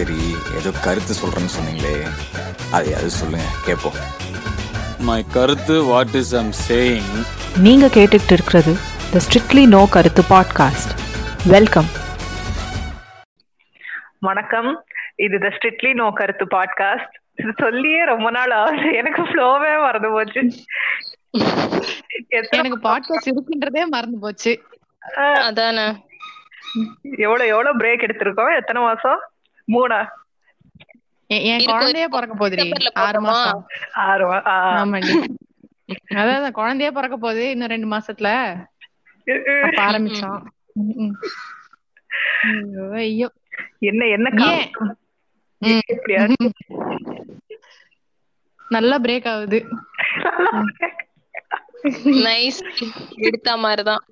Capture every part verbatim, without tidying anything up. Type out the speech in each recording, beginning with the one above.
சரி, ஏதோ கருத்து சொல்கிறேன்னு சொன்னீங்களே, அதை அது சொல்லுங்கள், கேட்போம். மை கருத்து, வாட் இஸ் ஐம் சேயிங். நீங்கள் கேட்டுக்கிட்டு இருக்கிறது த ஸ்ட்ரிக்ட்லி நோ கருத்து பாட்காஸ்ட். வெல்கம். வணக்கம். இது த ஸ்ட்ரிக்ட்லி நோ கருத்து பாட்காஸ்ட். இது சொல்லியே ரொம்ப நாள் ஆகுது, எனக்கு ஃப்ளோவே மறந்து போச்சு. எனக்கு பாட்காஸ்ட் இருக்குன்றதே மறந்து போச்சு. அதானே, எவ்வளவு எவ்வளவு பிரேக் எடுத்திருக்கோம். எத்தனை மாசம்? மூணா? என் குழந்தைய பிறக்க போகுது. ஆறு மாசம் ஆறு ஆமாண்டி, அதான் குழந்தைய பிறக்க போகுது இன்னும் ரெண்டு மாசத்துல. ஆரம்பிச்சோம். ஐயோ, என்ன என்ன நல்லா பிரேக் ஆகுது. நைஸ், எடுத்த மாதிரிதான்.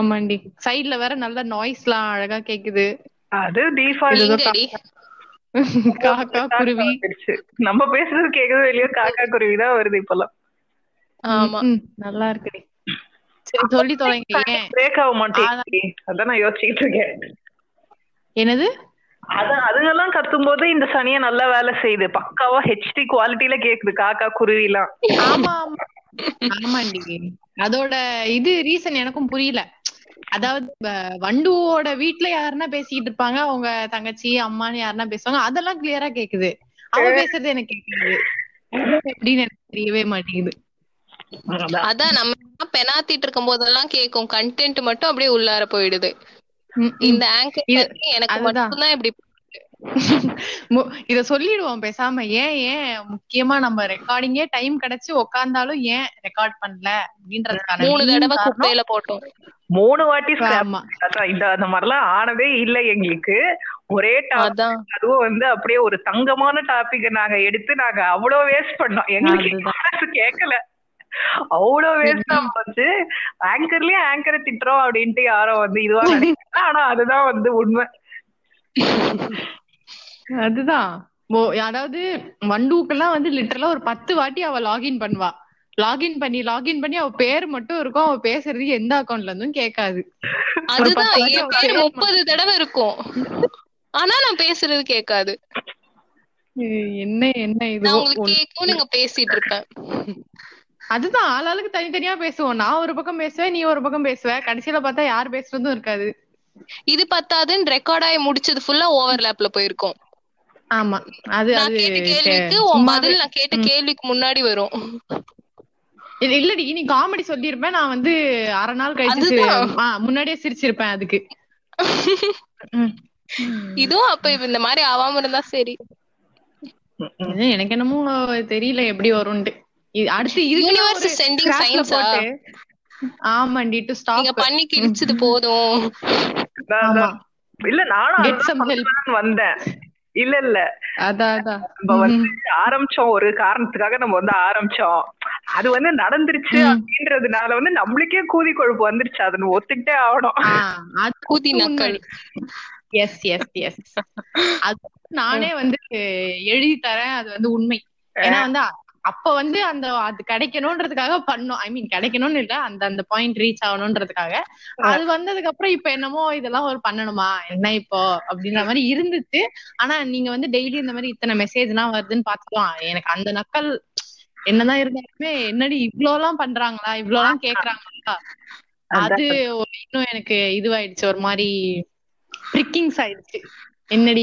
ஆமாண்டி, சைடுல வேற நல்ல நாய்ஸ்லாம் அழகா கேக்குது. அது டிஃபால்ட் காக்கா குருவி. நம்ம பேசுறது கேக்குது வெளிய, காக்கா குருவி தான் வருது இப்பலாம். ஆமா, நல்லா இருக்குடி. சரி, சொல்லி தொலைங்க. பிரேக் ஆக மாட்டேங்குது, அத நான் யோசிச்சிட்டு இருக்கேன். என்னது அதான், அதுங்கெல்லாம் கத்தும் போது இந்த சனிய நல்லா வேலை செய்யுது. பக்காவா ஹெச்டி குவாலிட்டியில கேக்குது காக்கா குருவி எல்லாம். ஆமா ஆமாண்டி, அதோட இது ரீசன் எனக்கும் புரியல. அதாவது வண்டுவோட வீட்டுல யாருன்னா பேசிக்கிட்டு இருப்பாங்க, அவங்க தங்கச்சி அம்மான்னு யாருன்னா பேசுவாங்க, அதெல்லாம் கிளியரா கேக்குது. அவ பேசுறது எனக்கு கேக்குது அப்படின்னு எனக்கு தெரியவே மாட்டேங்குது. அதான் நம்ம பெனாத்திட்டு இருக்கும் போதெல்லாம் கேக்கும், கண்டென்ட் மட்டும் அப்படியே உள்ளார போயிடுது. இந்த ஆங்கர் எனக்கு மட்டும்தான் இப்படி இத சொல்லிடுவோம் பேசாம. ஏன் ஏன் முக்கியமா நம்ம ரெக்கார்டிங்கே டைம் கிடைச்சு உக்காந்தாலும் ஏன் ரெக்கார்ட் பண்ணல அப்படின்றதுக்கான மூணு தடவை குப்பையில போட்டோம், மூணு வாட்டி. இந்த அந்த மாதிரிலாம் ஆனதே இல்லை எங்களுக்கு. ஒரே டாபிக், அதுவும் வந்து அப்படியே ஒரு தங்கமான டாபிக் நாங்க எடுத்து நாங்க அவ்வளவு வேஸ்ட் பண்ணோம். எங்களுக்கு கேட்கல, அவ்வளோ வேஸ்டா போச்சு. ஆங்கர்லயே ஆங்கரை திட்டுறோம் அப்படின்ட்டு யாரோ வந்து இதுவா நினைக்க, ஆனா அதுதான் வந்து உண்மை. அதுதான், அதாவது வண்டுக்கெல்லாம் வந்து லிட்டரலா ஒரு பத்து வாட்டி அவ லாகின் பண்ணுவா. லாகின் பண்ணி லாகின் பண்ணி அவ பேர் மட்டும் இருக்கும், அவ பேசுறது எந்த அக்கௌண்ட்ல இருந்தும் கேட்காது. அதுதான், முப்பது தடவை இருக்கும், ஆனா நான் பேசுறது கேட்காது. என்ன என்ன இது கேட்கும், நீங்க பேசிட்டு இருப்பேன். அதுதான், ஆளாளுக்கு தனித்தனியா பேசுவோம். நான் ஒரு பக்கம் பேசுவேன், நீ ஒரு பக்கம் பேசுவ, கடைசியில பார்த்தா யாரு பேசுறதும் இருக்காது. இது பத்தாதுன்னு ரெக்கார்ட் ஆகி முடிச்சது ஃபுல்லா ஓவர்லாப்ல போயிருக்கும். ஆமா, அது நான் கேட்ட கேள்விக்கு உன் பதில் நான் கேட்ட கேள்விக்கு முன்னாடி வரும். இல்லடி, நீ காமெடி சொல்லிருப்பேன், நான் வந்து அரை நாள் கழிச்சு முன்னாடியே சிரிச்சிருப்பேன் அதுக்கு. இதுவும் அப்ப இந்த மாதிரி ஆவாம இருந்தா சரி. எனக்கு என்னமோ தெரியல எப்படி வரும்னு. அடுத்து யூனிவர்ஸ் செண்டிங் சைன்ஸ். ஆமாண்டி, டு ஸ்டாப். நீங்க பண்ணி கிழிச்சது போதும். இல்ல, நானும் கெட் சம் ஹெல்ப் வந்தேன். இல்ல இல்ல அதான் ஆரம்பிச்சோம், ஒரு காரணத்துக்காக நம்ம வந்து ஆரம்பிச்சோம். அது வந்து நடந்துருச்சு அப்படின்றதுனால வந்து நம்மளுக்கே கூதி கொழுப்பு வந்துருச்சு, அது ஒத்துக்கிட்டே ஆகணும். கூதி நக்கல். எஸ் எஸ் எஸ் அது நானே வந்து எழுதி தரேன், அது வந்து உண்மை. ஏன்னா வந்து அப்ப வந்து அந்த அது கிடைக்கணும்ன்றதுக்காக பண்ணோம். ஐ மீன் கிடைக்கணும்னு இல்ல, அந்த அந்த பாயிண்ட் ரீச் ஆகணும்ன்றதுக்காக. அது வந்ததுக்கு அப்புறம் இப்ப என்னமோ இதெல்லாம் ஒரு பண்ணணுமா என்ன இப்போ அப்படின்ற மாதிரி இருந்துச்சு. ஆனா நீங்க வந்து டெய்லி இந்த மாதிரி இத்தனை மெசேஜ் எல்லாம் வருதுன்னு பாத்துக்கலாம். எனக்கு அந்த நக்கல் என்னதான் இருந்தாலுமே, என்னடி இவ்வளவு எல்லாம் பண்றாங்களா, இவ்வளவு எல்லாம் கேக்குறாங்களா, அது இன்னும் எனக்கு இதுவாயிடுச்சு, ஒரு மாதிரி பிரிக்கிங்ஸ் ஆயிடுச்சு. என்னடி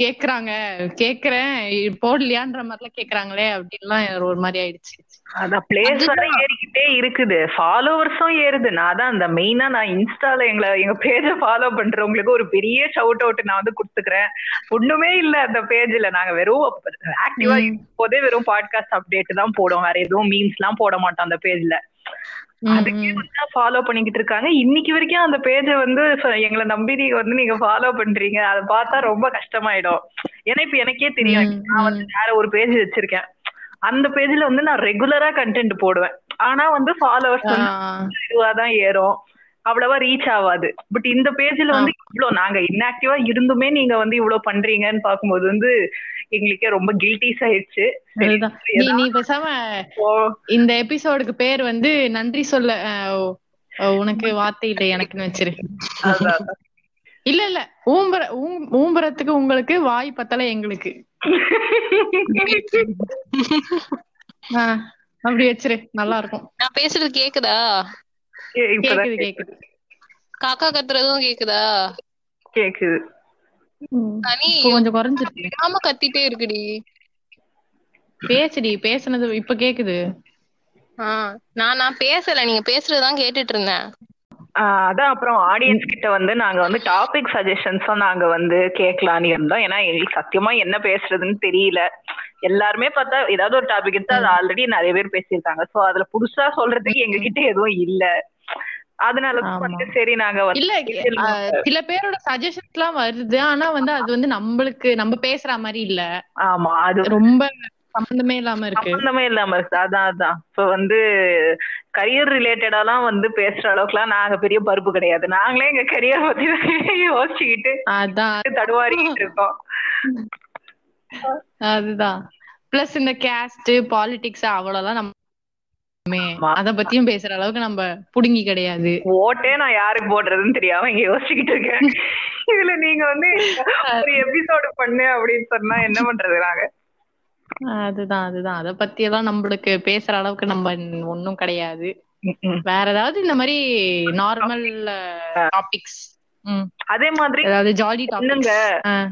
கேக்குறாங்க, கேக்குறேன் போடலையான்ற மாதிரிலாம் கேக்குறாங்களே அப்படின்லாம் ஒரு மாதிரி ஆயிடுச்சு. அதான் பிளேஸ் வர ஏறிக்கிட்டே இருக்குது, ஃபாலோவர்ஸும் ஏறுது. நான் தான் அந்த மெயினா நான் இன்ஸ்டால எங்களை எங்க பேஜ ஃபாலோ பண்றவங்களுக்கு ஒரு பெரிய ஷவுட் அவுட் நான் வந்து கொடுத்துக்கிறேன். ஒண்ணுமே இல்ல அந்த பேஜ்ல, நாங்க வெறும் ஆக்டிவா போதே வெறும் பாட்காஸ்ட் அப்டேட் தான் போடுவோம், வேற எதுவும் மீம்ஸ் எல்லாம் போட மாட்டோம் அந்த பேஜ்ல. அதுக்கே வந்து ஃபாலோ பண்ணிக்கிட்டு இருக்காங்க. இன்னைக்கு வரைக்கும் அந்த பேஜ வந்து எங்களை நம்பி நீங்க வந்து நீங்க ஃபாலோ பண்றீங்க, அதை பார்த்தா ரொம்ப கஷ்டமாயிடும். ஏன்னா இப்ப எனக்கே தெரியும், நான் வந்து வேற ஒரு பேஜ் வச்சிருக்கேன், அந்த பேஜ்ல வந்து நான் ரெகுலரா கண்டென்ட் போடுவேன். ஆனா வந்து ஃபாலோவர்ஸ் இதுவாதான் ஏறும், அவ்வளவா ரீச் ஆகாது. பட் இந்த பேஜ்ல வந்து இவ்வளவு நாங்க இன்ஆக்டிவா இருந்துமே நீங்க வந்து இவ்வளவு பண்றீங்கன்னு பாக்கும்போது வந்து எங்களுக்கே ரொம்ப கில்ட்டிஸ் ஆயிடுச்சு. நீ பேசாம இந்த எபிசோடுக்கு பேர் வந்து நன்றி சொல்ல உனக்கு வார்த்தை இல்லை எனக்குன்னு வச்சிரு. இல்ல இல்ல ஊம்புற ஊம்புறதுக்கு உங்களுக்கு வாய் பத்தல எங்களுக்கு அப்படி வச்சிரு நல்லா இருக்கும். நான் பேசுறது கேக்குதா? கேக்குது கேக்குது. காக்கா கத்துறதும் கேக்குதா? கேக்குது. கனி கொஞ்சம் குறைஞ்சிருக்கு. ஆமா கத்திட்டே இருக்குடி. பேசுடி பேசுனது இப்ப கேக்குது. ஆஹ் நான் நான் பேசல நீங்க பேசுறதுதான் கேட்டுட்டு இருந்தேன். அதான் அப்புறம் ஆடியன்ஸ் கிட்ட வந்து நாங்க வந்து டாபிக் சஜஷன்ஸும் நாங்க வந்து கேட்கலான்னு இருந்தோம். ஏன்னா எங்களுக்கு சத்தியமா என்ன பேசுறதுன்னு தெரியல. எல்லாருமே பார்த்தா ஏதாவது ஒரு டாபிக் எடுத்து அது ஆல்ரெடி நிறைய பேர் பேசியிருக்காங்க. சோ அதுல புதுசா சொல்றதுக்கு எங்க கிட்ட எதுவும் இல்ல. அதனால வந்து சரி நாங்க இல்ல சில பேரோட சஜஷன்ஸ் எல்லாம் வருது. ஆனா வந்து அது வந்து நம்மளுக்கு நம்ம பேசுற மாதிரி இல்ல. ஆமா அது ரொம்ப சம்பந்தமே இல்லாம இருக்கு. சம்பந்தமே இல்லாம இருக்கு. அதான் அதான் இப்ப வந்து கரியர் ரிலேட்டடாலாம் வந்து பேசுற அளவுக்கு எல்லாம் நாங்க பெரிய பருப்பு கிடையாது. நாங்களே எங்க கரியர் பத்தி யோசிச்சுக்கிட்டு அதான் தடுவாரிக்கிட்டு இருக்கோம். அதுதான் பிளஸ் இந்த கேஸ்ட் பாலிடிக்ஸ் அவ்வளவுதான் நம்ம அத பத்தியும் பேசுற அளவுக்கு நம்ம புடுங்கி கிடையாது. ஓட்டே நான் யாருக்கு போடுறதுன்னு தெரியாம இங்க யோசிச்சுக்கிட்டு இருக்கேன். இதுல நீங்க வந்து ஒரு எபிசோடு பண்ணு அப்படின்னு சொன்னா என்ன பண்றது நாங்க? அதுதான் அதுதான் அத பத்தி எல்லாம் நம்மளுக்கு பேசுற அளவுக்கு நம்ம ஒன்னும் கிடையாது. வேற ஏதாவது இந்த மாதிரி நார்மல் டாபிக்ஸ் அதே மாதிரி ஜாலி பொண்ணுங்க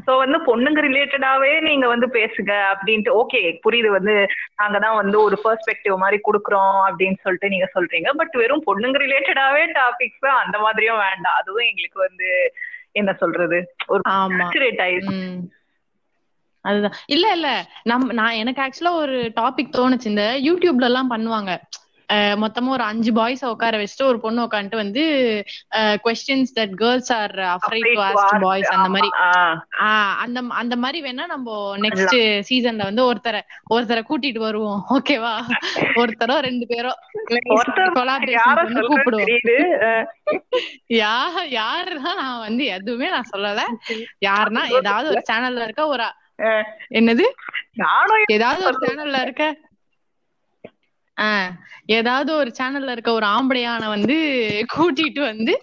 சோ வந்து பொண்ணுங்க ரிலேட்டடாவே நீங்க வந்து பேசுங்க அப்படின்ட்டு ஓகே புரியுது. வந்து நாங்கதான் வந்து ஒரு பெர்ஸ்பெக்டிவ் மாதிரி குடுக்குறோம் அப்படின்னு சொல்லிட்டு நீங்க சொல்றீங்க. பட் வெறும் பொண்ணுங்க ரிலேட்டடாவே டாபிக்ஸ் அந்த மாதிரியும் வேண்டாம். அதுவும் எங்களுக்கு வந்து என்ன சொல்றது ஒரு சேச்சுரேட் ஆயிடுச்சு. அதுதான் இல்ல இல்ல நம்ம நான் எனக்கு ஆக்சுவலா ஒரு டாபிக் தோணுச்சு. இந்த யூடியூப்ல எல்லாம் பண்ணுவாங்க மொத்தமா ஒரு அஞ்சு பாய்ஸ் உட்கார வச்சுட்டு ஒரு பொண்ணு உட்காந்துட்டு வந்து questions that girls are afraid to ask boys அந்த மாதிரி அந்த அந்த மாதிரி வேணா நம்ம நெக்ஸ்ட் சீசன்ல வந்து ஒருத்தரை ஒருத்தரை கூட்டிட்டு வருவோம். ஓகேவா? ஒருத்தரோ ரெண்டு பேரோ கொலாபரேஷன் கூப்பிடுவோம். யா யாருன்னா நான் வந்து எதுவுமே நான் சொல்லல. யாருன்னா ஏதாவது ஒரு சேனல்ல இருக்க ஒரு என்னது ஏதாவது ஒரு சேனல்ல இருக்க ஆஹ் ஏதாவது ஒரு சேனல்ல இருக்க ஒரு ஆம்பளையான வந்து கூட்டிட்டு வந்து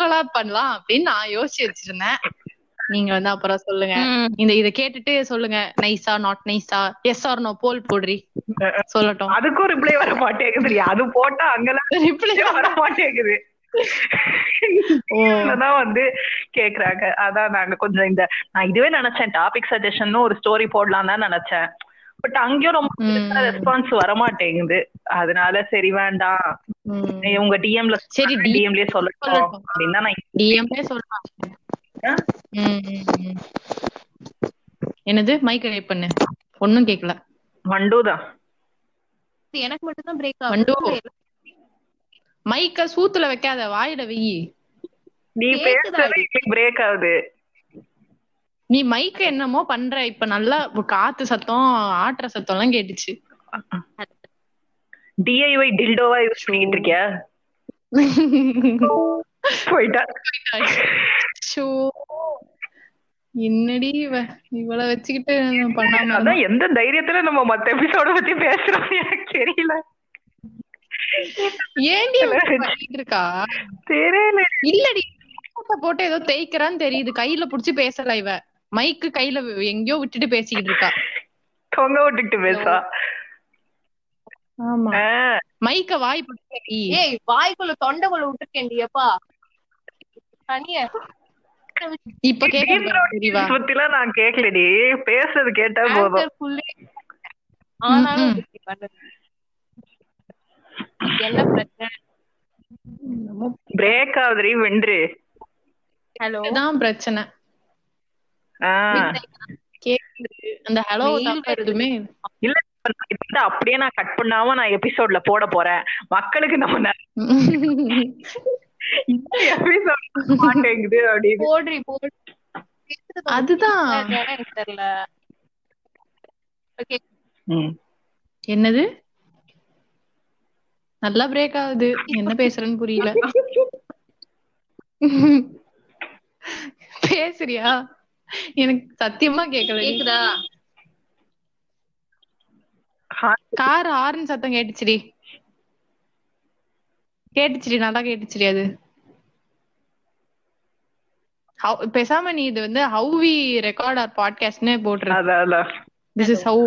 கொலாப் பண்ணலாம் அப்படின்னு நான் யோசிச்சு வச்சிருந்தேன். நீங்க வந்து அப்புறம் சொல்லுங்க. இந்த இத கேட்டுட்டு சொல்லுங்க நைஸா நாட் நைஸா எஸ் ஆர் நோ போல் போடுறி சொல்லட்டும். அதுக்கும் ரிப்ளை வர மாட்டேங்குது. அது போட்டா அங்கெல்லாம் ரிப்ளை வர மாட்டேங்குது. வந்து கேக்குறாங்க. அதான் நாங்க கொஞ்சம் இந்த நான் இதுவே நினைச்சேன் டாபிக் சஜஷன் ஒரு ஸ்டோரி போடலாம் தான் நினைச்சேன். பட் அங்கேயும் ரொம்ப ரெஸ்பான்ஸ் வரமாட்டேங்குது. அதனால சரி வேண்டாம் உங்க டிஎம்ல சரி டிஎம்லயே சொல்லலாம் அப்படின்னா நான் டிஎம்லயே சொல்லலாம். என்னது மைக் ரைட் பண்ணு. ஒன்னும் கேட்கல. வண்டுதான் எனக்கு மட்டும்தான் பிரேக். வண்டு மைக்க சூத்துல வைக்காத வாயில வெயி. நீ பேசுறது பிரேக் ஆகுது. நீ மைக்க என்னமோ பண்ற. இப்ப நல்லா காத்து சத்தம் ஆற்ற சத்தம் எல்லாம் கேட்டுச்சு. டிஐஒய் டில்டோவா யூஸ் பண்ணிட்டு இருக்கியா? போய்டா ஷோ என்னடி இவ இவள வச்சுக்கிட்டு பண்ணாம அதான் எந்த தைரியத்துல நம்ம மத்த எபிசோட பத்தி பேசுறோம் எனக்கு தெரியல. ஏண்டி பண்ணிட்டு இருக்கா தெரியல. இல்லடி போட்டு ஏதோ தேய்க்கிறான்னு தெரியுது. கையில புடிச்சு பேசல இவ. மைக்கு கையில எங்கயோ விட்டுட்டு பேசிக்கிட்டு இருக்கா. தொங்க விட்டுட்டு பேசா. ஆமா மைக்க வாய் போட்டு ஏய் வாய்க்குள்ள தொண்டைக்குள்ள விட்டுருக்கேன்டி. அப்பா தனியா இப்ப கேக்குறா? நான் கேக்கலடி. பேசுறது கேட்டா போதும். ஆனாலும் என்ன பிரச்சனை? பிரேக் ஆகுதுரி வென்று. ஹலோ தான் பிரச்சனை. கேக்குது அந்த ஹலோ தாக்குதுமே இல்ல. அப்படியே நான் கட் பண்ணாம நான் எபிசோட்ல போட போறேன் மக்களுக்கு. நம்ம எபிசோட் மாட்டேங்குது அப்படி போடுறி போடு. அதுதான் எனக்கு தெரியல. என்னது நல்லா பிரேக் ஆகுது. என்ன பேசுறேன்னு புரியல. பேசுறியா? எனக்கு சத்தியமா கேக்கல. கேக்குதா? கார் ஹார்ன் சத்தம் கேட்டுச்சுடி கேட்டுச்சுடி நல்லா கேட்டுச்சுடி. அது பேசாம நீ இது வந்து how we record our podcast னே போட்ற. அத அத this is how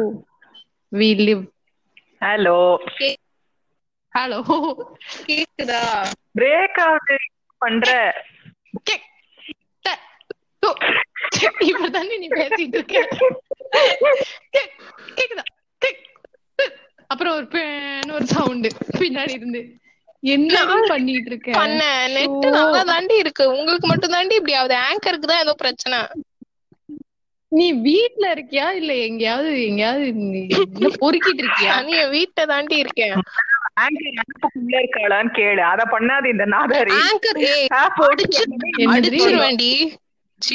we live. hello hello கேக்குதா? பிரேக் அவுட் பண்ற இவர்தானே நீ பேசிட்டு இருக்க. கேக்குதா? அப்புறம் ஒரு சவுண்டு பின்னாடி இருந்து. என்ன பண்ணிட்டு இருக்க? பண்ண நெட் நல்லா தாண்டி இருக்கு. உங்களுக்கு மட்டும் தாண்டி இப்படி ஆகுது. ஆங்கருக்கு தான் ஏதோ பிரச்சனை. நீ வீட்டுல இருக்கியா இல்ல எங்கயாவது எங்கயாவது பொறுக்கிட்டு இருக்கியா? நீ வீட்டை தாண்டி இருக்கேன். இருக்காளான்னு கேளு. அத பண்ணாது இந்த நாதாரி வேண்டி.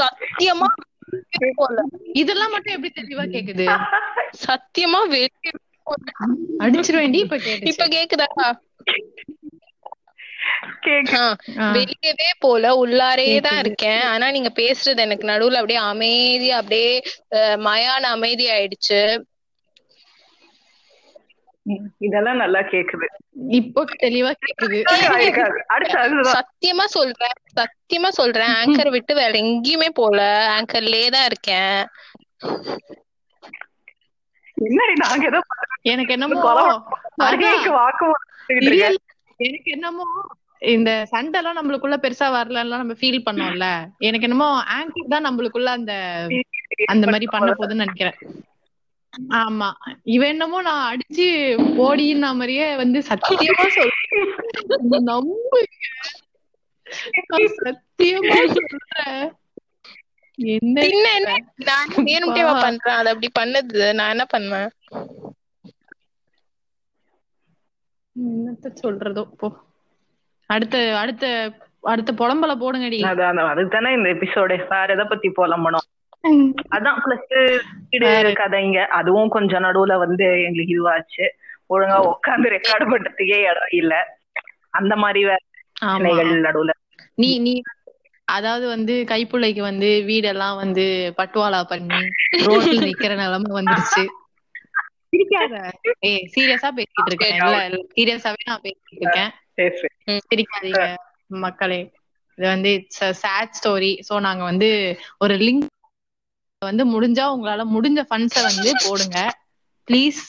சத்தியமா இதெல்லாம் மட்டும் எப்படி தெளிவா கேக்குது? சத்தியமா வெளியே அடிச்சிருவேண்டி. இப்ப இப்ப கேக்குதா? வெளியவே போல உள்ளாரேதான் இருக்கேன். ஆனா நீங்க பேசுறது எனக்கு நடுவுல அப்படியே அமைதி, அப்படியே மயான அமைதி ஆயிடுச்சு. இதெல்லாம் நல்லா கேக்குது. இப்போ தெளிவா கேக்குது. சத்தியமா சொல்றேன், சத்தியமா சொல்றேன். ஆங்கர் விட்டு வேற எங்கேயுமே போல, ஆங்கர்லயே தான் இருக்கேன். எனக்கு என்னமோ எனக்கு என்னமோ இந்த சண்டை எல்லாம் நம்மளுக்குள்ள பெருசா வரலாம் நம்ம ஃபீல் பண்ணோம்ல. எனக்கு என்னமோ ஆங்கர் தான் நம்மளுக்குள்ள அந்த அந்த மாதிரி பண்ண போதுன்னு நினைக்கிறேன். ஆமா, இவ என்னமோ நான் அடிச்சு போடின மாதிரியே வந்து சத்தியமா சொல்றேன். நம்பு, சத்தியமா சொல்றேன். என்ன என்ன நான் வேணும்ட்டேவா பண்றேன்? அது அப்படி பண்ணது நான் என்ன பண்ணேன்? என்னத்த சொல்றதோ போ. அடுத்த அடுத்த அடுத்த புலம்பல போடுங்கடி. அதான் அதுக்கு தானே இந்த எபிசோடு. வேற எதை பத்தி புலம்பணும்? அதான் பிளஸ் கதைங்க. அதுவும் கொஞ்சம் நடுவுல வந்து எங்களுக்கு இதுவாச்சு. ஒழுங்கா உட்காந்து ரெக்கார்டு பண்றதுக்கே இடம் இல்ல. அந்த மாதிரி நடுவுல நீ நீ அதாவது வந்து கைப்புள்ளைக்கு வந்து வீடெல்லாம் வந்து பட்டுவாலா பண்ணி ரோட்ல நிக்கிற நிலைமை வந்துருச்சு. சிரிக்காத. ஏ சீரியஸா பேசிட்டு இருக்கேன். இல்ல சீரியஸாவே நான் பேசிட்டு இருக்கேன். சிரிக்காதீங்க மக்களே. இது வந்து it's a sad story. So நாங்க வந்து ஒரு லிங்க் வந்து முடிஞ்சா உங்களால முடிஞ்ச ஃபண்ட்ஸ வந்து போடுங்க ப்ளீஸ்.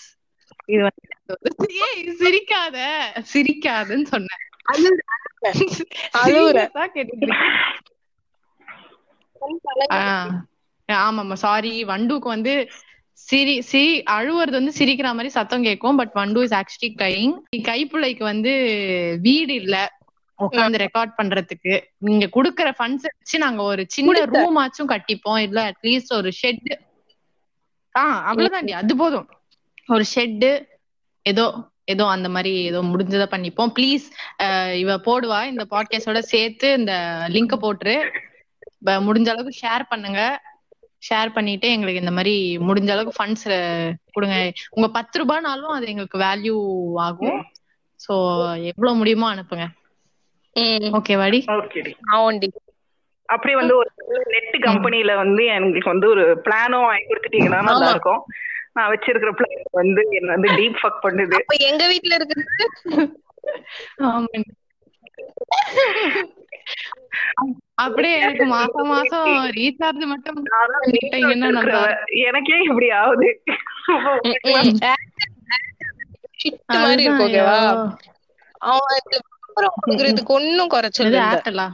இது வந்து ஏ சிரிக்காத சிரிக்காதன்னு சொன்னேன். ஆமாமா சாரி. வண்டுக்கு வந்து சிரி சி அழுவுறது வந்து சிரிக்கிற மாதிரி சத்தம் கேட்கும். பட் வண்டு இஸ் ஆக்சுவலி கைங். கைப்பிள்ளைக்கு வந்து வீடு இல்ல உட்காந்து ரெக்கார்ட் பண்றதுக்கு. நீங்க குடுக்கற ஃபண்ட்ஸ் வச்சு நாங்க ஒரு சின்ன ரூம் ஆச்சும் கட்டிப்போம். இல்ல அட்லீஸ்ட் ஒரு ஷெட். ஆஹ் அவ்வளவுதான், அது போதும். ஒரு ஷெட்டு ஏதோ ஏதோ அந்த மாதிரி ஏதோ முடிஞ்சதை பண்ணிப்போம் ப்ளீஸ். இவ போடுவா இந்த பாட்காஸ்டோட சேர்த்து இந்த லிங்கை போட்டு முடிஞ்ச அளவுக்கு ஷேர் பண்ணுங்க. ஷேர் பண்ணிட்டு எங்களுக்கு இந்த மாதிரி முடிஞ்ச அளவுக்கு ஃபண்ட்ஸ் கொடுங்க. உங்க பத்து ரூபாய்னாலும் அது எங்களுக்கு வேல்யூ ஆகும். ஸோ எவ்வளவு முடியுமோ அனுப்புங்க. ஓகேவாடி? அப்படி வந்து ஒரு நெட் கம்பெனில வந்து எங்களுக்கு வந்து ஒரு பிளானும் வாங்கி கொடுத்துட்டீங்கன்னா நல்லா இருக்கும். நான் வச்சிருக்கிற பிளான் வந்து என்ன வந்து டீப் ஃபக் பண்ணுது. அப்ப எங்க வீட்ல இருக்குது. ஆமா, அப்படியே எனக்கு மாசம் மாசம் ரீசார்ஜ் மட்டும் என்ன நல்லா எனக்கே இப்படி ஆகுது. மாதிரி இருக்கு. ஓகேவா? அவன் கொடுக்கறதுக்கு ஒன்னும் குறைச்சது ஆட்டலாம்.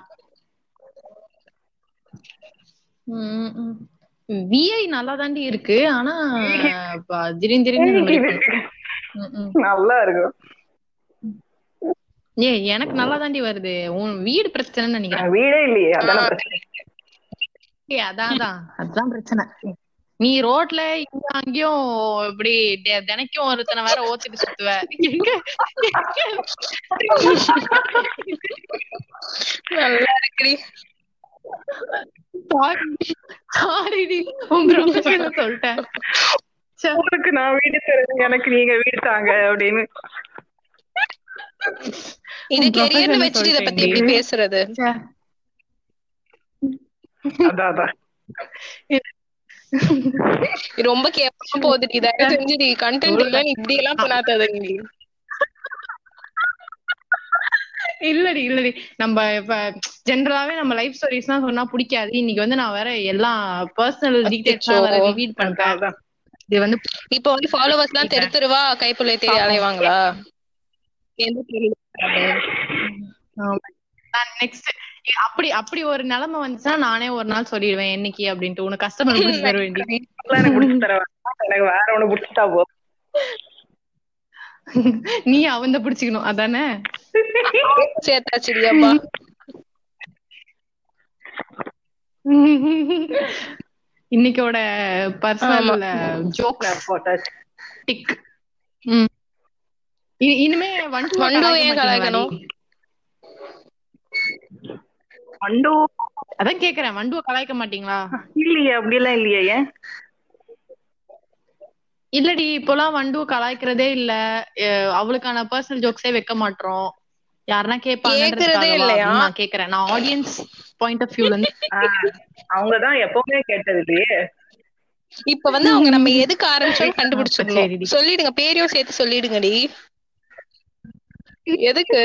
விஐ நல்லா தாண்டி இருக்கு. ஆனா திடீர்னு திடீர்னு நல்லா இருக்கும். ஏ எனக்கு நல்லா தாண்டி வருது. உன் வீடு பிரச்சனைன்னு நினைக்கிறேன். வீடே இல்லையே. அதான் தான் அதுதான் பிரச்சனை. நீ ரோட்ல இங்க அங்கேயும் இப்படி தினைக்கும் ஒருத்தனை வேற ஓத்திட்டு சுத்துவ. நல்லா இருக்குடி. சொல்லிட்டேன் உங்களுக்கு நான் வீடு தரேன், எனக்கு நீங்க வீடு தாங்க அப்படின்னு. இது கேரியர்னு வெச்சிட்டு இத பத்தி எப்படி பேசுறது? அதாதா ரொம்ப கேப்பமா போகுது. இதாரு தெரிஞ்சுடி கண்டென்ட் இல்ல. இப்படி எல்லாம் பண்ணாதது. இல்லடி இல்லடி நம்ம இப்ப ஜெனரலாவே நம்ம லைஃப் ஸ்டோரிஸ் தான் சொன்னா பிடிக்காது. இன்னைக்கு வந்து நான் வேற எல்லா பர்சனல் டீடைல்ஸா வேற ரிவீல் பண்றேன். இது வந்து இப்போ வந்து ஃபாலோவர்ஸ் எல்லாம் தெரு தெருவா கைப்புள்ளை தேடி அலைவாங்களா? நெக்ஸ்ட் அப்படி அப்படி ஒரு நிலைமை வந்துச்சுன்னா நானே ஒரு நாள் சொல்லிடுவேன் என்னைக்கு அப்படின்ட்டு, உனக்கு கஸ்டமர் புடிச்சு தர வேண்டிய எனக்கு வேற ஒண்ணு புடிச்சுட்டா போ, நீ அவன் தான் பிடிச்சுக்கணும் அதானே. சேத்தாச்சுடியாப்பா. இன்னைக்கோட பர்சனல் ஜோக் போட்டாச்சு. டிக் இனிமே வண்டு வண்டு ஏன் கலாய்க்கணும்? வண்டு அதான் கேக்குறேன், வண்டுவ கலாய்க்க மாட்டீங்களா? இல்லையே, அப்படிலாம் இல்லையே. ஏன் இல்லடி, இப்பெல்லாம் வண்டுவ கலாய்க்கிறதே இல்ல, அவளுக்கான பர்சனல் ஜோக்ஸே வைக்க மாட்டோம். யாருன்னா கேட்பாங்க கேக்குறேன் நான், ஆடியன்ஸ் பாயிண்ட் ஆஃப் வியூல இருந்து. அவங்கதான் எப்பவுமே கேட்டது இல்லையே. இப்ப வந்து அவங்க நம்ம எதுக்கு ஆரம்பிச்சோம் கண்டுபிடிச்சோம். சொல்லிடுங்க, பேரையும் சேர்த்து சொல்லிடுங்கடி. எதுக்கு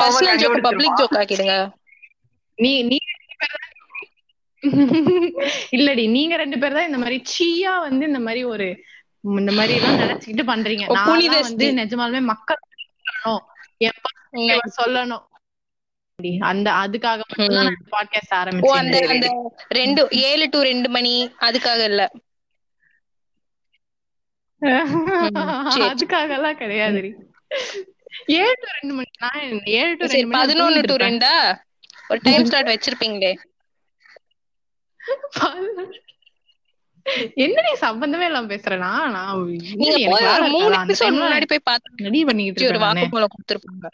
பர்சனல் ஜோக் பப்ளிக் ஜோக் ஆக்கிடுங்க. நீ நீ இல்லடி, நீங்க ரெண்டு பேர் தான் இந்த மாதிரி சீயா வந்து இந்த மாதிரி ஒரு இந்த மாதிரி எல்லாம் நினைச்சுக்கிட்டு பண்றீங்க. நான் வந்து நிஜமாலுமே மக்கள் சொல்லணும் அந்த அதுக்காக பாட்காஸ்ட் ஆரம்பிச்சேன். ரெண்டு ஏழு டு ரெண்டு மணி அதுக்காக இல்ல, அதுக்காக எல்லாம் கிடையாது. ஏழு டு ரெண்டு மணி நான் ஏழு டு ரெண்டு பதினொன்னு டு ரெண்டா ஒரு டைம் ஸ்லாட் வச்சிருப்பீங்களே. என்னடி சம்பந்தமே இல்லாம பேசுறேன்னா, நான் முன்னாடி போய் ரெடி பண்ணிட்டு ஒரு வாக்குமூலம் கொடுத்திருப்பாங்க.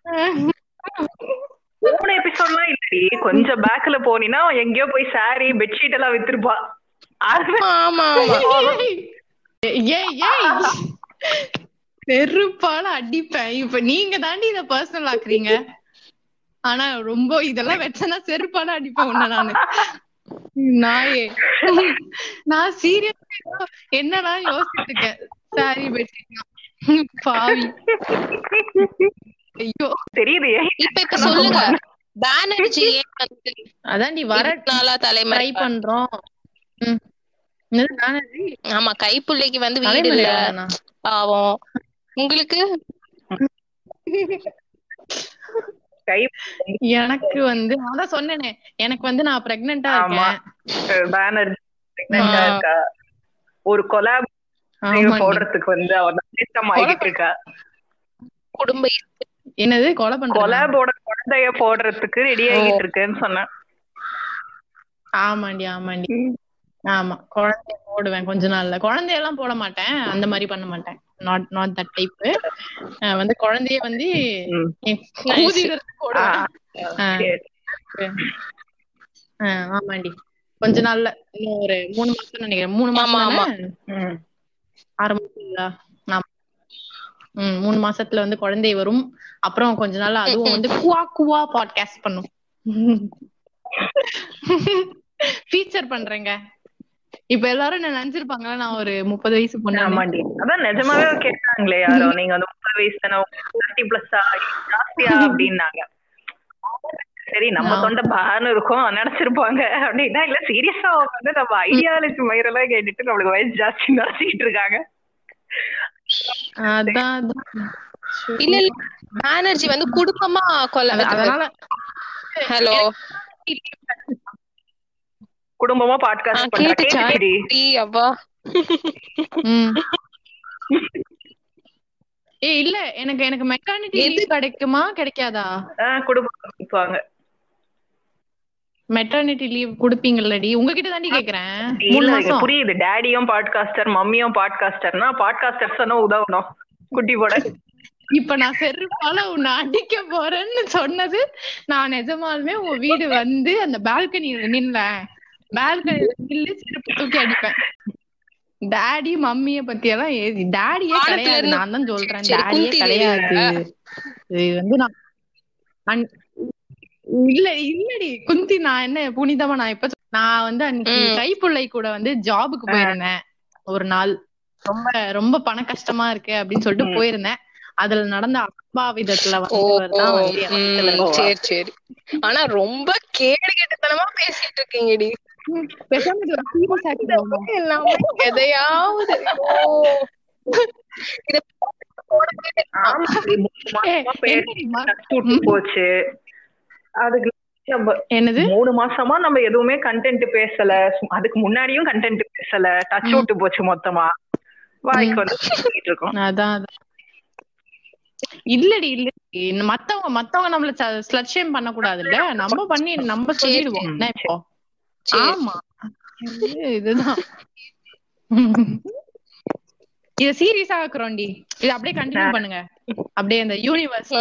மூணு எபிசோட்லாம் இல்லடி, கொஞ்சம் பேக்ல போனீங்கன்னா எங்கேயோ போய் சாரி பெட்ஷீட் எல்லாம் வித்திருப்பா. ஆமா பெருப்பால அடிப்பேன். இப்ப நீங்க தாண்டி இத பர்சனல் ஆக்குறீங்க, ஆனா ரொம்ப இதெல்லாம் வச்சேன்னா செருப்பால அடிப்பேன் உன்ன நானு. நாயே நான் சீரியஸா என்னடா யோசிச்சுட்டு இருக்கேன். சாரி பெட்ஷீட் பாவி. ஐயோ தெரியுது. இப்ப இப்ப சொல்லுங்க பானர்ஜி ஏன் வந்து அதான் நீ வர நாளா தலைமை ட்ரை பண்றோம். பானர்ஜி ஆமா, கைப்புள்ளைக்கு வந்து வீடு இல்ல பாவம். உங்களுக்கு எனக்கு வந்து நான் தான் சொன்னேனே, எனக்கு வந்து நான் பிரெக்னன்ட்டா இருக்கேன். பானர்ஜி பிரெக்னன்ட்டா இருக்கா, ஒரு கொலாப் போடுறதுக்கு வந்து அவ நேத்தமா ஆகிட்டு இருக்கா. குடும்ப என்னது கொலை பண்ற கொலாபோட குழந்தைய போடுறதுக்கு ரெடி ஆகிட்டு இருக்கேன்னு சொன்னேன். ஆமாண்டி ஆமாண்டி ஆமா, குழந்தைய போடுவேன் கொஞ்ச நாள்ல. குழந்தையெல்லாம் போட மாட்டேன், அந்த மாதிரி பண்ண மாட்டேன். Not not that type. வந்து குழந்தைய வந்து ஆமாண்டி கொஞ்ச நாள்ல இன்னும் ஒரு மூணு மாசம் நினைக்கிறேன். மூணு மாசம் ஆறு மாசங்களா? உம் மூணு மாசத்துல வந்து குழந்தை வரும். அப்புறம் கொஞ்ச நாள் அதுவும் வந்து குவா குவா பாட்காஸ்ட் பண்ணும். ஃபீச்சர் பண்றேங்க. இப்ப எல்லாரும் என்ன நினைச்சிருப்பாங்களா, நான் ஒரு முப்பது வயசு பொண்ணு. ஆமாண்டி அதான் நிஜமாவே கேட்டாங்களே யாரோ, நீங்க வந்து முப்பது வயசு தானே முப்பத்தி பிளஸ்ஸா ஜாஸ்தியா அப்படின்னாங்க. சரி நம்ம தொண்டை பான்னு இருக்கும் நினைச்சிருப்பாங்க அப்படின்னா. இல்ல சீரியஸா வந்து நம்ம ஐடியாலஜி மயிரெல்லாம் கேட்டுட்டு நம்மளுக்கு வயசு ஜாஸ்தி நினைச்சிட்டு இருக்காங்க. இல்ல இல்ல பானர்ஜி வந்து குடும்பமா கொல்ல, அதனால ஹலோ குடும்பமா பாட்காஸ்ட் பண்றேன். ஏ இல்ல எனக்கு எனக்கு மெட்டர்னிட்டி லீவ் கிடைக்குமா கிடைக்காதா? குடுப்பாங்க மெட்டர்னிட்டி லீவ் குடுப்பீங்களடி? உங்ககிட்ட தாண்டி கேக்குறேன். இல்ல புரியுது, டாடியும் பாட்காஸ்டர் மம்மியும் பாட்காஸ்டர்னா பாட்காஸ்டர்ஸ் தான உதவணும் குட்டி போட. இப்ப நான் செருப்பால உன்னை அடிக்க போறேன்னு சொன்னது நான் நிஜமாலுமே உங்க வீடு வந்து அந்த பால்கனியில நின்னேன். பால்கனியில நின்று செருப்பு தூக்கி அடிப்பேன். டாடி மம்மிய பத்தி எல்லாம் டாடியே கிடையாது, நான் தான் சொல்றேன் டாடியே கிடையாது. இது வந்து நான் இல்ல இல்லடி குந்தி, நான் என்ன புனிதமா நான் இப்ப நான் வந்து அன்னைக்கு கைப்புள்ளை கூட வந்து ஜாபுக்கு போயிருந்தேன் ஒரு நாள். ரொம்ப ரொம்ப பண கஷ்டமா இருக்கு அப்படின்னு சொல்லிட்டு போயிருந்தேன். அதுல நடந்த அபாவிதத்துல வந்து. ஆனா ரொம்ப கேடு கேட்டத்தனமா பேசிட்டு இருக்கீங்கடி. எதையாவது போச்சு அதுக்கு. என்னது மூணு மாசமா நம்ம எதுவுமே கண்டென்ட் பேசல, அதுக்கு முன்னாடியும் கண்டென்ட் பேசல, டச் விட்டு போச்சு மொத்தமா. வாய்க்கு வந்து பேசிட்டு இருக்கோம். அதான் இல்லடி இல்லடி மத்தவங்க மத்தவங்க நம்மள ஸ்லட் ஷேம் பண்ண கூடாதுல்ல, நம்ம பண்ணி நம்ம சொல்லிடுவோம். இப்போ ஆமா இதுதான் இத சீரியஸா ஆக்குறோம்டி. இது அப்படியே கண்டினியூ பண்ணுங்க. அப்படியே அந்த யூனிவர்ஸ்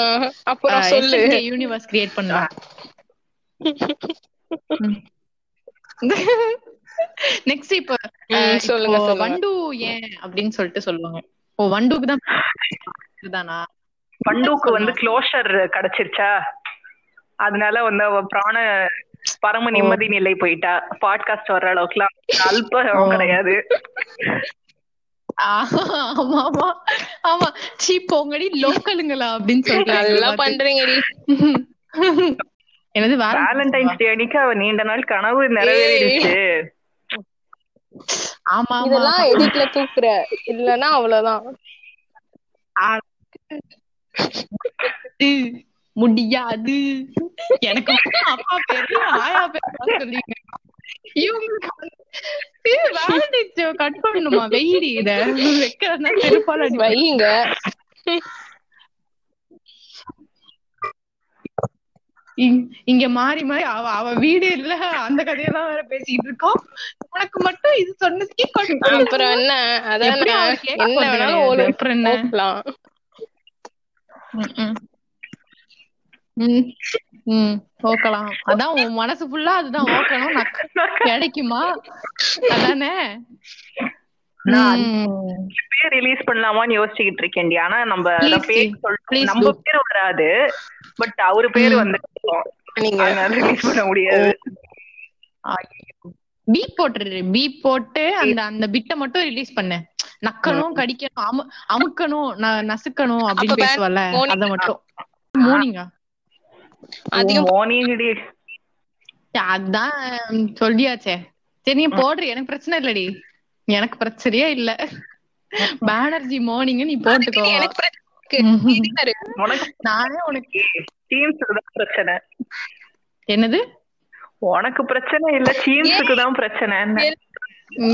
அப்புறம் சொல்லு யூனிவர்ஸ் கிரியேட் பண்ணுவா. நெக்ஸ்ட் இப்ப சொல்லுங்க வண்டு ஏன் அப்படின்னு சொல்லிட்டு சொல்லுவாங்க. ஓ வண்டுக்கு தான் இதுதானா? வண்டுக்கு வந்து க்ளோஷர் கிடைச்சிருச்சா, அதனால வந்து அவ பிராண பரம நிம்மதி நிலை போயிட்டா. பாட்காஸ்ட் வர்ற அளவுக்குலாம் அல்பம் கிடையாது. பொங்கடி லோக்கலுங்களா அப்படின்னு சொல்லிட்டு எனது வேலண்டைன்ஸ் டே அன்னைக்கு அவ நீண்ட நாள் கனவு நிறைவேறிடுச்சு. ஆமா இதெல்லாம் எடிட்ல தூக்குற இல்லனா அவ்வளவுதான் முடியாது. எனக்கு அப்பா பேரு ஆயா பேரு சொல்லிங்க இவங்களுக்கு கட் பண்ணணுமா? வெயிடி இத வைக்கிறதுனா திருப்பால வையுங்க. இங்க மாறி மாறி அவ அவ வீடு இல்ல அந்த கதையெல்லாம் வேற பேசிட்டு இருக்கோம். உனக்கு மட்டும் இது சொன்னதுக்கே அப்புறம் என்ன அதான் என்ன வேணாலும் ஒரு போகலாம். உம் ஓக்கலாம். அதான் உன் மனசு ஃபுல்லா அதுதான் ஓக்கணும். கிடைக்குமா அதானே ரிலீஸ் பண்ணலாமான்னு யோசிச்சுக்கிட்டு இருக்கேன். ஆனா நம்ம நம்ம பேர் வராது, பட் அவரு பேரு வந்து ரிலீஸ் பண்ண முடியாது. பீப் போட்டு பீப் போட்டு அந்த அந்த பிட்ட மட்டும் ரிலீஸ் பண்ண. நக்கணும், கடிக்கணும், அமு அமுக்கணும், நசுக்கணும் அப்படின்னு பேசுவல அத மட்டும். மோர்னிங்கா அதிகம் மோர்னிங் அதான் சொல்லியாச்சே. சரி நீ போடுற எனக்கு பிரச்சனை இல்லடி. எனக்கு பிரச்சனையே இல்ல. பானர்ஜி மார்னிங் நீ போட்டுக்கோ. நானே உனக்கு பிரச்சனை. என்னது உனக்கு பிரச்சனை இல்ல, டீம்ஸுக்கு தான் பிரச்சனை.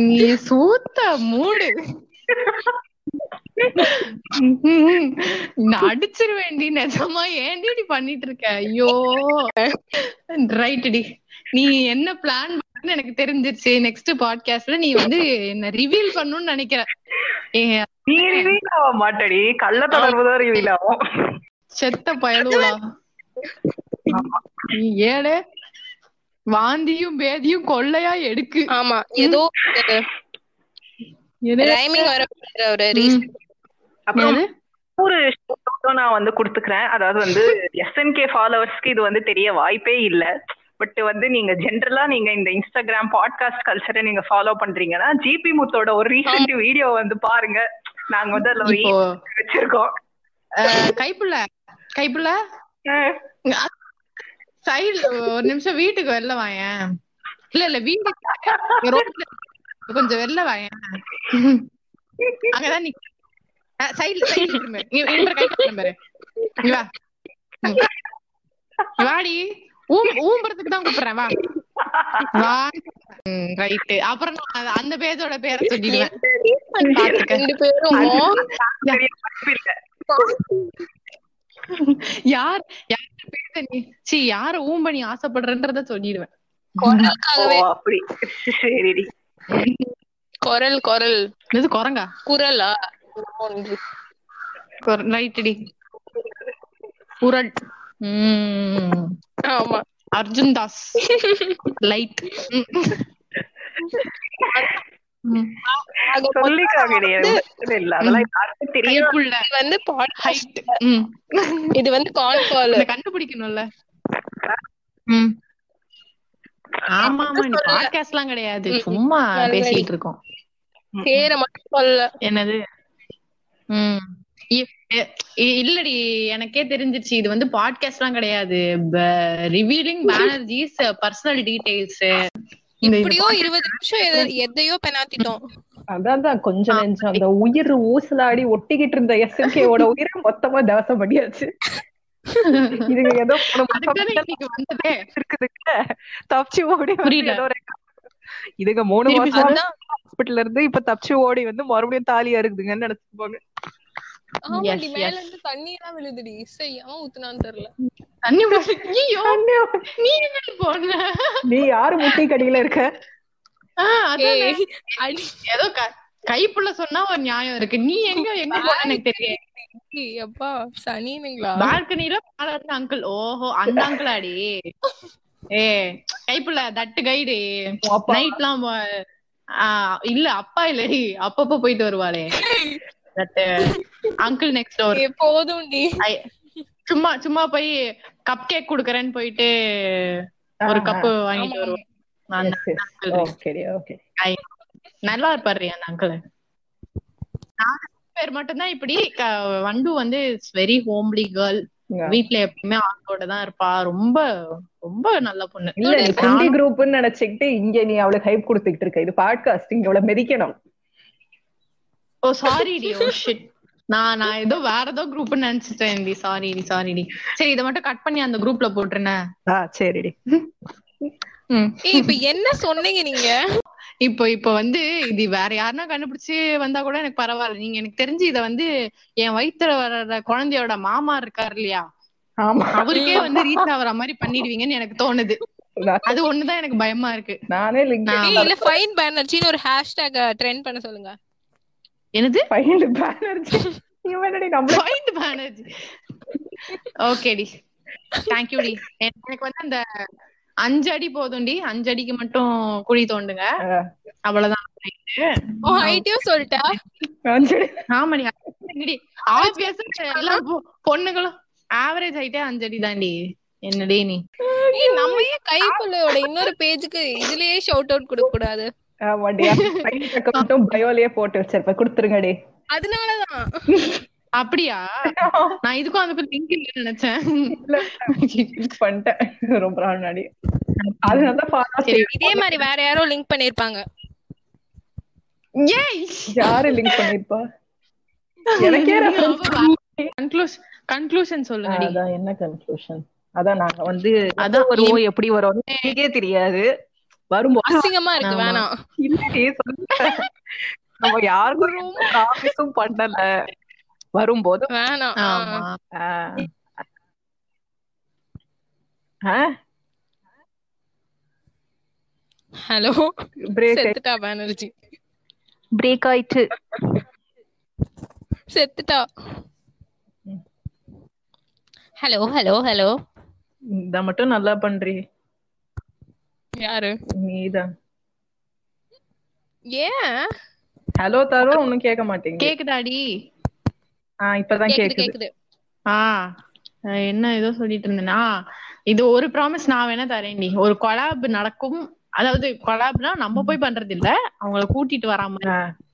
நீ சூத்த மூடு, நான் அடிச்சிருவேண்டி நிஜமா. ஏண்டி நீ பண்ணிட்டு இருக்க? ஐயோ ரைட்டடி. நீ என்ன பிளான் பண்ணு எனக்கு தெரிஞ்சிருச்சு. நெக்ஸ்ட் பாட்காஸ்ட்ல நீ வந்து என்ன ரிவீல் பண்ணணும்னு நினைக்கிற. நீ ரிவீல் ஆக மாட்டடி, கள்ள தொடர்புதான் ரிவீல் ஆகும். செத்த பயலுவா. நீ ஏடே வாந்தியும் பேதியும் கொள்ளையா எடுக்கு. ஆமா ஏதோ ரைமிங் வர ஒரு ரீசன். அப்புறம் ஒரு நான் வந்து கொடுத்துக்கிறேன். அதாவது வந்து எஸ்என்கே ஃபாலோவர்ஸ்க்கு இது வந்து தெரிய வாய்ப்பே இல்ல. பட் வந்து நீங்க ஜென்ரலா நீங்க இந்த இன்ஸ்டாகிராம் பாட்காஸ்ட் கல்ச்சரை நீங்க ஃபாலோ பண்றீங்கன்னா ஜிபி முத்தோட ஒரு ரீசெண்ட் வீடியோ வந்து பாருங்க. நாங்க வந்து அதுல ஒரு வச்சிருக்கோம். கைப்புள்ள கைப்புள்ள சைடுல ஒரு நிமிஷம் வீட்டுக்கு வெளில வாயேன். இல்ல இல்ல வீட்டுக்கு ரோட்ல கொஞ்சம் வெளில வாயேன். அங்கதான் சைடுல சைடுல இங்க வாடி ஊம்புறதுக்கு தான் கூப்பிடுறேன். வா ரைட்டு. அப்புறம் அந்த பேஜோட பேரை சொல்லிடுவேன். யார் யார பேச நீ சி யார ஊம்ப நீ ஆசைப்படுறன்றத சொல்லிடுவேன். குரல் குரல் இது குரங்கா குரலா ரைட்டடி குரல். ஆமா அர்ஜுன் தாஸ் லைட் இது வந்து கால் கால் கண்டுபிடிக்கணும்ல. ஆமா ஆமா இந்த பாட்காஸ்ட்லாம் கிடையாது, சும்மா பேசிட்டு இருக்கோம். பேரை மட்டும் சொல்ல. என்னது இல்லடி, எனக்கே தெரிஞ்சிருச்சு இது வந்து பாட்காஸ்ட் எல்லாம் கிடையாது, ரிவீலிங் மேனர்ஜிஸ் பர்சனல் டீடைல்ஸ். இப்படியோ இருபது நிமிஷம் எதையோ பெனாத்திட்டோம். அதான் கொஞ்சம் நெஞ்சம் அந்த உயிர் ஊசலாடி ஒட்டிக்கிட்டு இருந்த எஸ்என்கேவோட உயிரை மொத்தமா தவசம் பண்ணியாச்சு. இதுங்க ஏதோ வந்ததே இருக்குதுங்க, தப்பிச்சு ஓடி இதுங்க மூணு மாசம் ஹாஸ்பிட்டல் இருந்து இப்ப தப்பிச்சு ஓடி வந்து மறுபடியும் தாலியா இருக்குதுங்கன்னு நினைச்சிட்டு போங்க. கைப்புள்ள சொன்னா ஒரு நியாயம் இருக்கு, நீ எங்க எங்க போன எனக்கு தெரியும். அப்பா சனிங்களா பால்கனில பாலாட்ட அங்கிள். ஓஹோ, அந்த அங்கிளாடி. ஏ கைப்புள்ள தட்டு கைடு நைட்லாம் இல்ல அப்பா இல்லடி, அப்பப்ப போயிட்டு வருவாளே அங்கிள் நெக்ஸ்ட் டோர். எப்போதும் சும்மா சும்மா போய் கப் கேக் குடுக்கறேன்னு போயிட்டு ஒரு கப்பு வாங்கிட்டு வருவோம். நல்லா இருப்பாரு அந்த அங்கிள். பேர் மட்டும்தான் இப்படி. வண்டு வந்து இட்ஸ் வெரி ஹோம்லி கேர்ள், வீட்டுல எப்பயுமே ஆளோட தான் இருப்பா. ரொம்ப ரொம்ப நல்ல பொண்ணு. ஹிந்தி குரூப்னு நினைச்சுக்கிட்டு இங்க நீ அவளுக்கு ஹைப் கொடுத்துக்கிட்டு இருக்க. இது பாட்காஸ்ட், இங்க அவளை மெதிக்கணும். ஓ சாரி டி, ஓ ஷிட், நான் நான் ஏதோ வேற ஏதோ குரூப் நினைச்சிட்டேன் டி. சாரி டி, சாரி டி. சரி, இத மட்டும் கட் பண்ணி அந்த குரூப்ல போட்டுறேன். ஆ சரி டி. ஏய் இப்போ என்ன சொன்னீங்க நீங்க? இப்போ இப்போ வந்து இது வேற யாருன்னா கண்டுபிடிச்சு வந்தா கூட எனக்கு பரவாயில்ல. நீங்க எனக்கு தெரிஞ்சு இத வந்து என் வயித்துல வர்ற குழந்தையோட மாமா இருக்காரு இல்லையா, அவருக்கே வந்து ரீச் ஆகுற மாதிரி பண்ணிடுவீங்கன்னு எனக்கு தோணுது. அது ஒண்ணுதான் எனக்கு பயமா இருக்கு. நானே இல்ல ஃபைன் பேனர்ஜின்னு ஒரு ஹேஷ்டேக் ட்ரெண்ட் பண்ண சொல்லுங்க. என்னது ஃபைண்ட் பானர்ஜி? இவனடி நம்ம ஃபைண்ட் பானர்ஜி. ஓகே டி, थैंक यू டி. எனக்கு வந்து அந்த அஞ்சு அடி போடும்டி, அஞ்சு அடிக்கு மட்டும் குழி தோண்டுங்க, அவ்வளவுதான். ஓ ஹைட்டியோ சொல்லிட்டா அஞ்சு அடி. ஆமா டி, அஞ்சடி ஆப்வியஸா எல்லா பொண்ணுகளும் ஆவரேஜ் ஹைட்டே அஞ்சு அடி தான்டி. என்னடி நீ நம்ம ஏ கைக்குள்ளோட இன்னொரு பேஜுக்கு இதுலயே ஷவுட் அவுட் கொடுக்க கூடாது? அப்படியா? நான் இதுக்கும் அந்த பத்தி லிங்க் இல்ல நினைச்சேன், பண்ணிட்டேன் ரொம்ப நாள் முன்னாடி. இதே மாதிரி வேற யாரோ லிங்க் பண்ணிருப்பாங்க. யாரு லிங்க் பண்ணிருப்பா? எனக்கே கன்க்ளூஷன் சொல்லுங்க. அதான் என்ன கன்க்ளூஷன்? அதான் நாங்க வந்து அதான் ஒரு ஓ எப்படி வரும் எனக்கே தெரியாது. வரும்போது ஹலோ செத்துட்டா பானர்ஜி, பிரேக் ஆயிட்டு செத்துட்டா. ஹலோ ஹலோ ஹலோ, இத மட்டும் நல்லா பண்றீ யாரு? நீதான். ஏன் ஹலோ தாரோ ஒண்ணும் கேட்க மாட்டீங்க? கேக்குதாடி? ஆ இப்பதான் கேக்குது. ஆ என்ன ஏதோ சொல்லிட்டு இருந்தேனா, இது ஒரு ப்ராமிஸ் நான் வேணா தரேன்டி. ஒரு கொலாப் நடக்கும். அதாவது கொலாப்னா நம்ம போய் பண்றது இல்ல, அவங்களை கூட்டிட்டு வராம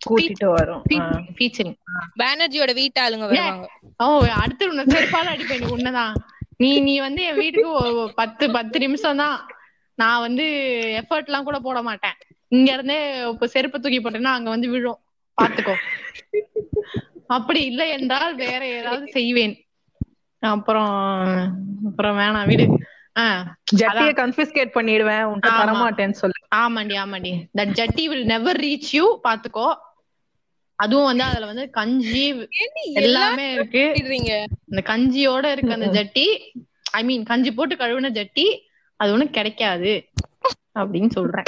கூட்டிட்டு வரோம். ஃபீச்சரிங் பானர்ஜியோட வீட்டாளுங்க வருவாங்க. ஓ அடுத்து உன்ன செருப்பால அடிப்பேன். எனக்கு உன்னதான். நீ நீ வந்து என் வீட்டுக்கு பத்து பத்து நிமிஷம் தான். நான் வந்து எஃபர்ட் எல்லாம் கூட போட மாட்டேன். இங்க இருந்தே இப்ப செருப்பு தூக்கி போட்டேன்னா அங்க வந்து விழும், பாத்துக்கோ. அப்படி இல்லை என்றால் வேற ஏதாவது செய்வேன். அப்புறம் அப்புறம் வேணாம் வீடு. ஆஹ் ஜட்டியை கன்ஃபிஸ்கேட் பண்ணிடுவேன், உன்கிட்ட தர மாட்டேன்னு சொல்லு. ஆமாண்டி ஆமாண்டி, தட் ஜட்டி வில் நெவர் ரீச் யூ, பாத்துக்கோ. அதுவும் வந்து அதுல வந்து கஞ்சி எல்லாமே இருக்கு. இந்த கஞ்சியோட இருக்கு அந்த ஜட்டி, ஐ மீன் கஞ்சி போட்டு கழுவுன ஜட்டி, அது ஒண்ணும் கிடைக்காது அப்படின்னு சொல்றேன்.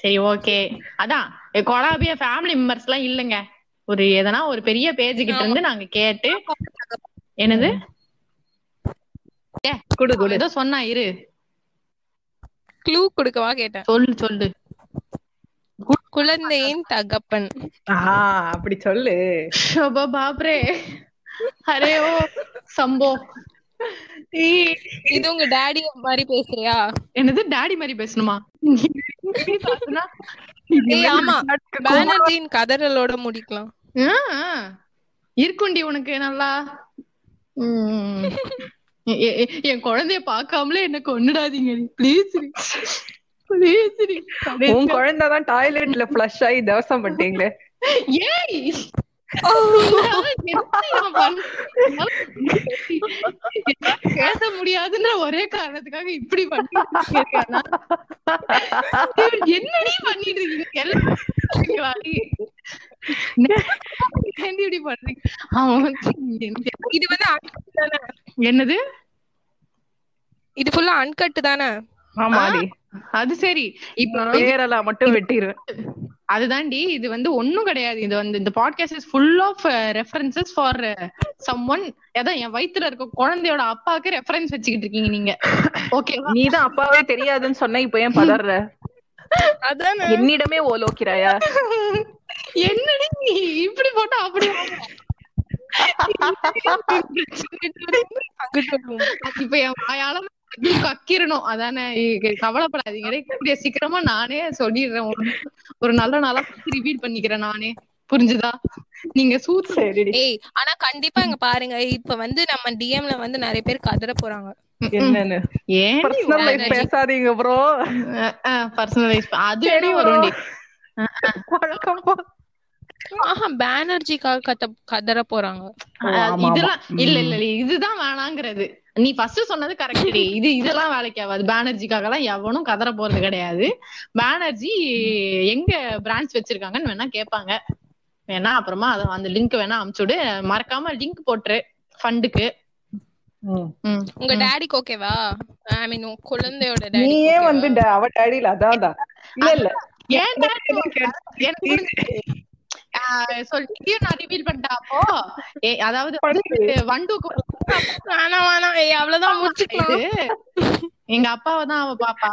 சரி ஓகே. அதான் கொலாபியா ஃபேமிலி மெம்பர்ஸ் எல்லாம் இல்லைங்க. ஒரு எதனா ஒரு பெரிய பேஜுகிட்ட இருந்து நாங்க கேட்டு என்னது ஏதோ சொன்னா இரு க்ளூ கொடுக்கவா கேட்டேன். சொல்லு சொல்லு. குழந்தையின் தகப்பன். ஆஹ் அப்படி சொல்லு. பாப்ரே, அரே ஓ சம்போ, இது உங்க டாடி மாதிரி பேசுறியா? என்னது டாடி மாதிரி பேசணுமா? கதறலோட முடிக்கலாம். இருக்குண்டி உனக்கு நல்லா என் குழந்தைய பாக்காமலே என்ன கொண்டுடாதீங்க பிளீஸ் பிளீஸ். உன் குழந்தைதான் டாய்லெட்ல ஃப்ளஷ் ஆகி தவசம் பண்ணிட்டீங்களே ஏய் பேச முடியாதுன்ற ஒரே காரணத்துக்காக இப்படி பண்ணிட்டு என்னடி பண்ணிட்டு இப்படி பண்றீங்க. அவன் இது வந்து என்னது இது ஃபுல்லா அன்கட் தானே? ஆமா அது சரி. இப்ப பேரெல்லாம் மட்டும் வெட்டிடுவேன். அதுதான்டி இது வந்து ஒன்னும் கிடையாது. இது வந்து இந்த podcast is full of references for someone. அதான் என் வயித்துல இருக்க குழந்தையோட அப்பாவுக்கு ரெஃபரன்ஸ் வச்சுக்கிட்டு இருக்கீங்க நீங்க. ஓகே நீதான் அப்பாவே தெரியாதுன்னு சொன்ன இப்ப ஏன் பதற? அதான் என்னிடமே ஓலோக்கிறாயா என்னடி இப்படி போட்டா அப்படி இப்ப என் வாயால கக்கிறனும். அதானே கவலைப்படாதீங்க சீக்கிரமா நானே சொல்லிடுறேன். ஒரு நல்ல நாளா ரிவீல் பண்ணிக்கிறேன் நானே. புரிஞ்சுதா? நீங்க ஆனா கண்டிப்பா இங்க பாருங்க இப்ப வந்து நம்ம டிஎம்ல வந்து நிறைய பேர் கதற போறாங்க. என்னன்னு ஏன் பேசாதீங்க ப்ரோ பர்சனலைஸ் அது வரும்டி கதற போறாங்க. இதெல்லாம் இல்ல இல்ல இதுதான் வேணாங்கிறது. நீ ஃபர்ஸ்ட் சொன்னது கரெக்ட். இது இதெல்லாம் வேலைக்கு ஆகாது. பேனர்ஜிக்காக எல்லாம் எவனும் கதற போறது கிடையாது. பேனர்ஜி எங்க பிரான்ச் வச்சிருக்காங்கன்னு வேணா கேட்பாங்க. வேணா அப்புறமா அத அந்த லிங்க் வேணா அனுப்பிச்சுடு. மறக்காம லிங்க் போட்டுரு ஃபண்டுக்கு. உங்க டாடிக்கு ஓகேவா? ஐ மீன் குழந்தையோட டாடி. நீயே வந்து அவ டாடில அதான்டா. இல்ல இல்ல ஏன் டாடி எங்க அப்பாவதான் அவ பாப்பா.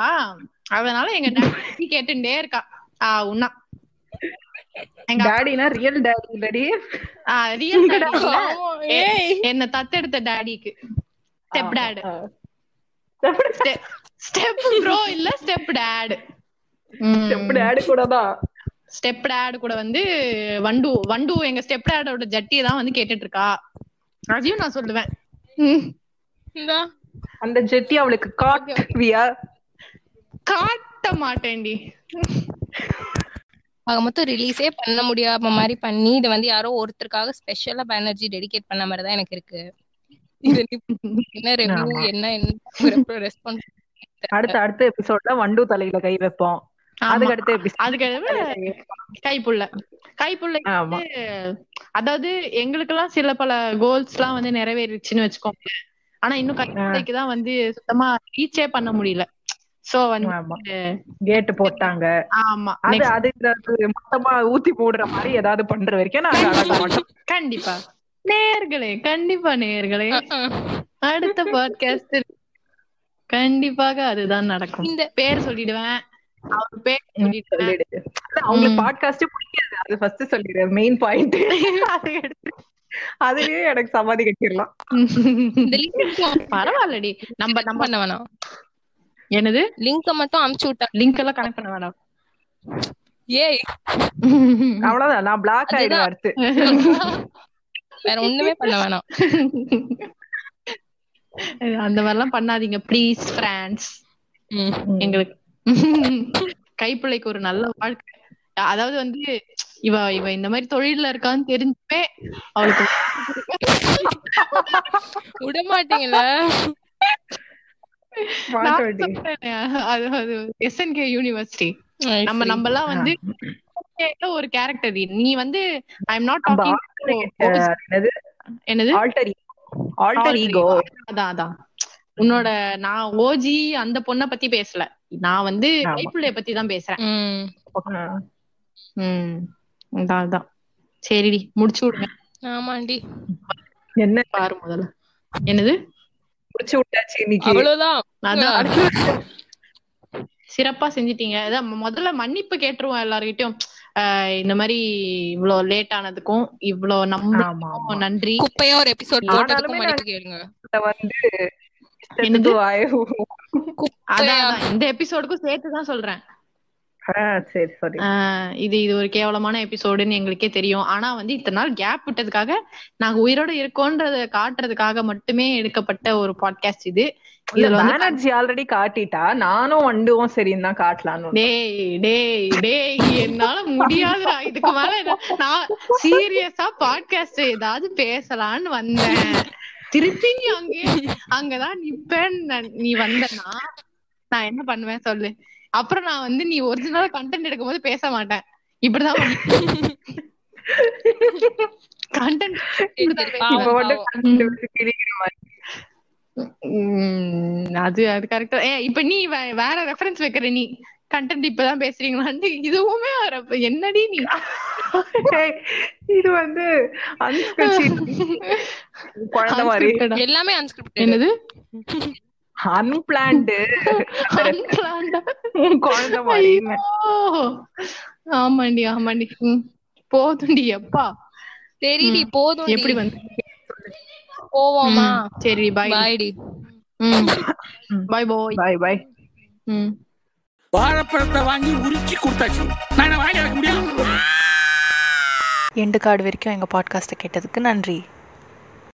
அதனால எங்க டாடி கேட்டுட்டே இருக்கா. ஆஹ் உன்னா எங்க டாடினா ரியல் டாடி இல்லடி. ஆஹ் ரியல் டாடி என்ன தத்தெடுத்த டாடிக்கு ஸ்டெப் டாட். ஸ்டெப் ப்ரோ இல்ல ஸ்டெப் டாட். ஸ்டெப் டாட் கூடதான் ஸ்டெப் டாட் கூட வந்து வண்டு வண்டு எங்க ஸ்டெப் டாடோட ஜட்டியை தான் வந்து கேட்டுட்டு இருக்கா. அதையும் நான் சொல்லுவேன். அந்த ஜட்டி அவளுக்கு காட்டுவியா? காட்ட மாட்டேன்டி. ஆக மொத்தம் ரிலீஸே பண்ண முடியாம மாதிரி பண்ணி இது வந்து யாரோ ஒருத்தருக்காக ஸ்பெஷலா பேனர்ஜி டெடிகேட் பண்ண மாதிரி தான் எனக்கு இருக்கு. என்ன ரிவ்யூ என்ன என்ன ரெஸ்பான்ஸ்? அடுத்த அடுத்த எபிசோட்ல வண்டு தலையில கை வைப்போம். கைப்புள்ள கைப்புள்ள அதாவது எங்களுக்கு எல்லாம் சில பல கோல்ஸ் எல்லாம் வந்து நிறைவேறிச்சுன்னு வச்சுக்கோங்க. ஆனா இன்னும் கைக்குதான் வந்து சுத்தமா ரீச்சே பண்ண முடியல. சோ வந்து கேட் போட்டாங்க. ஆமா அது அது மொத்தமா ஊத்தி போடுற மாதிரி ஏதாவது பண்ற வரைக்கும் நான் கண்டிப்பா நேர்களே கண்டிப்பா நேர்களே அடுத்த பாட்காஸ்ட் கண்டிப்பாக அதுதான் நடக்கும். இந்த பேர் சொல்லிடுவேன். பரவாயில்லடி நம்ம நம்ம பண்ண வேணாம். என்னது லிங்க் மட்டும் அனுப்பிச்சு விட்டா லிங்க் எல்லாம் கனெக்ட் பண்ண வேணாம். ஏய் அவ்வளவுதான் நான் பிளாக் ஆயிடுவேன் அடுத்து. வேற ஒண்ணுமே பண்ண வேணாம். அந்த மாதிரி எல்லாம் பண்ணாதீங்க ப்ளீஸ் ஃப்ரெண்ட்ஸ். எங்களுக்கு கைப்பிள்ளைக்கு ஒரு நல்ல வாழ்க்கை. அதாவது வந்து இவ இவ இந்த மாதிரி தொழில இருக்கான்னு தெரிஞ்சுமே அவளுக்கு விடமாட்டீங்களா? அது எஸ்என்கே யூனிவர்சிட்டி. நம்ம நம்ம எல்லாம் வந்து ஒரு கேரக்டர். நீ வந்து ஐ எம் நாட் டாக்கிங் என்னது ஆல்டர் ஆல்டர் ஈகோ. அதான் அதான் உன்னோட நான் ஓஜி அந்த பொண்ண பத்தி பேசல. நான் வந்து கைப்புள்ளைய பத்தி தான் பேசுறேன். சரிடி முடிச்சு விடுங்க. ஆமாண்டி என்ன பாரு முதல்ல என்னது முடிச்சு விட்டாச்சு இன்னைக்கு. அவ்வளவுதான். அதான் சிறப்பா செஞ்சிட்டீங்க. அதான் முதல்ல மன்னிப்பு கேட்டுருவோம் எல்லார்கிட்டயும். ஆஹ் இந்த மாதிரி இவ்வளவு லேட் ஆனதுக்கும் இவ்வளவு நம்ம நன்றி. குப்பையா ஒரு எபிசோட் போட்டதுக்கு மன்னிப்பு கேளுங்க. வந்து இந்த எபிசோடுக்கும் சேர்த்துதான் சொல்றேன். இது இது ஒரு கேவலமான எபிசோடுன்னு எங்களுக்கே தெரியும். ஆனா வந்து இத்தனை நாள் கேப் விட்டதுக்காக, நாங்க உயிரோட இருக்கோன்றத காட்டுறதுக்காக மட்டுமே எடுக்கப்பட்ட ஒரு பாட்காஸ்ட் இது. பானர்ஜி ஆல்ரெடி காட்டிட்டா நானும் வண்டுவோம் சரின்னு தான் காட்டலான்னு. டேய் டேய் டேய் என்னால முடியாதுடா, இதுக்கு மேல நான் சீரியஸா பாட்காஸ்ட் ஏதாவது பேசலான்னு வந்தேன். திருப்பி நீ அங்கே அங்கதான் நிப்பேன்னு நீ வந்தனா நான் என்ன பண்ணுவேன் சொல்லு. அப்புறம் நான் வந்து நீ ஒரிஜினலா கண்டென்ட் எடுக்கும் போது பேச மாட்டேன். இப்படிதான் கண்டென்ட் அது அது கரெக்டா. ஏ இப்ப நீ வேற ரெஃபரன்ஸ் வைக்கிற, நீ கண்டென்ட் இப்பதான் பேசுறீங்களான்னு இதுவுமே என்னடி நீ. இது வந்து குழந்தை மாதிரி எல்லாமே அன்ஸ்கிரிப்ட். என்னது அன்பிளான்டு குழந்தை மாதிரி. ஆமாண்டி ஆமாண்டி போதுண்டி அப்பா தெரியடி போதும். எப்படி வந்து போவோமா? சரி பாய் பாய்டி. ம் பாய் பாய் பாய் பாய். ம் வாழைப்பழத்தை வாங்கி உரிச்சி கொடுத்தாச்சு, நான் வாங்கி வைக்க முடியல. எண்டு கார்டு வரைக்கும் எங்கள் பாட்காஸ்ட்டை கேட்டதுக்கு நன்றி.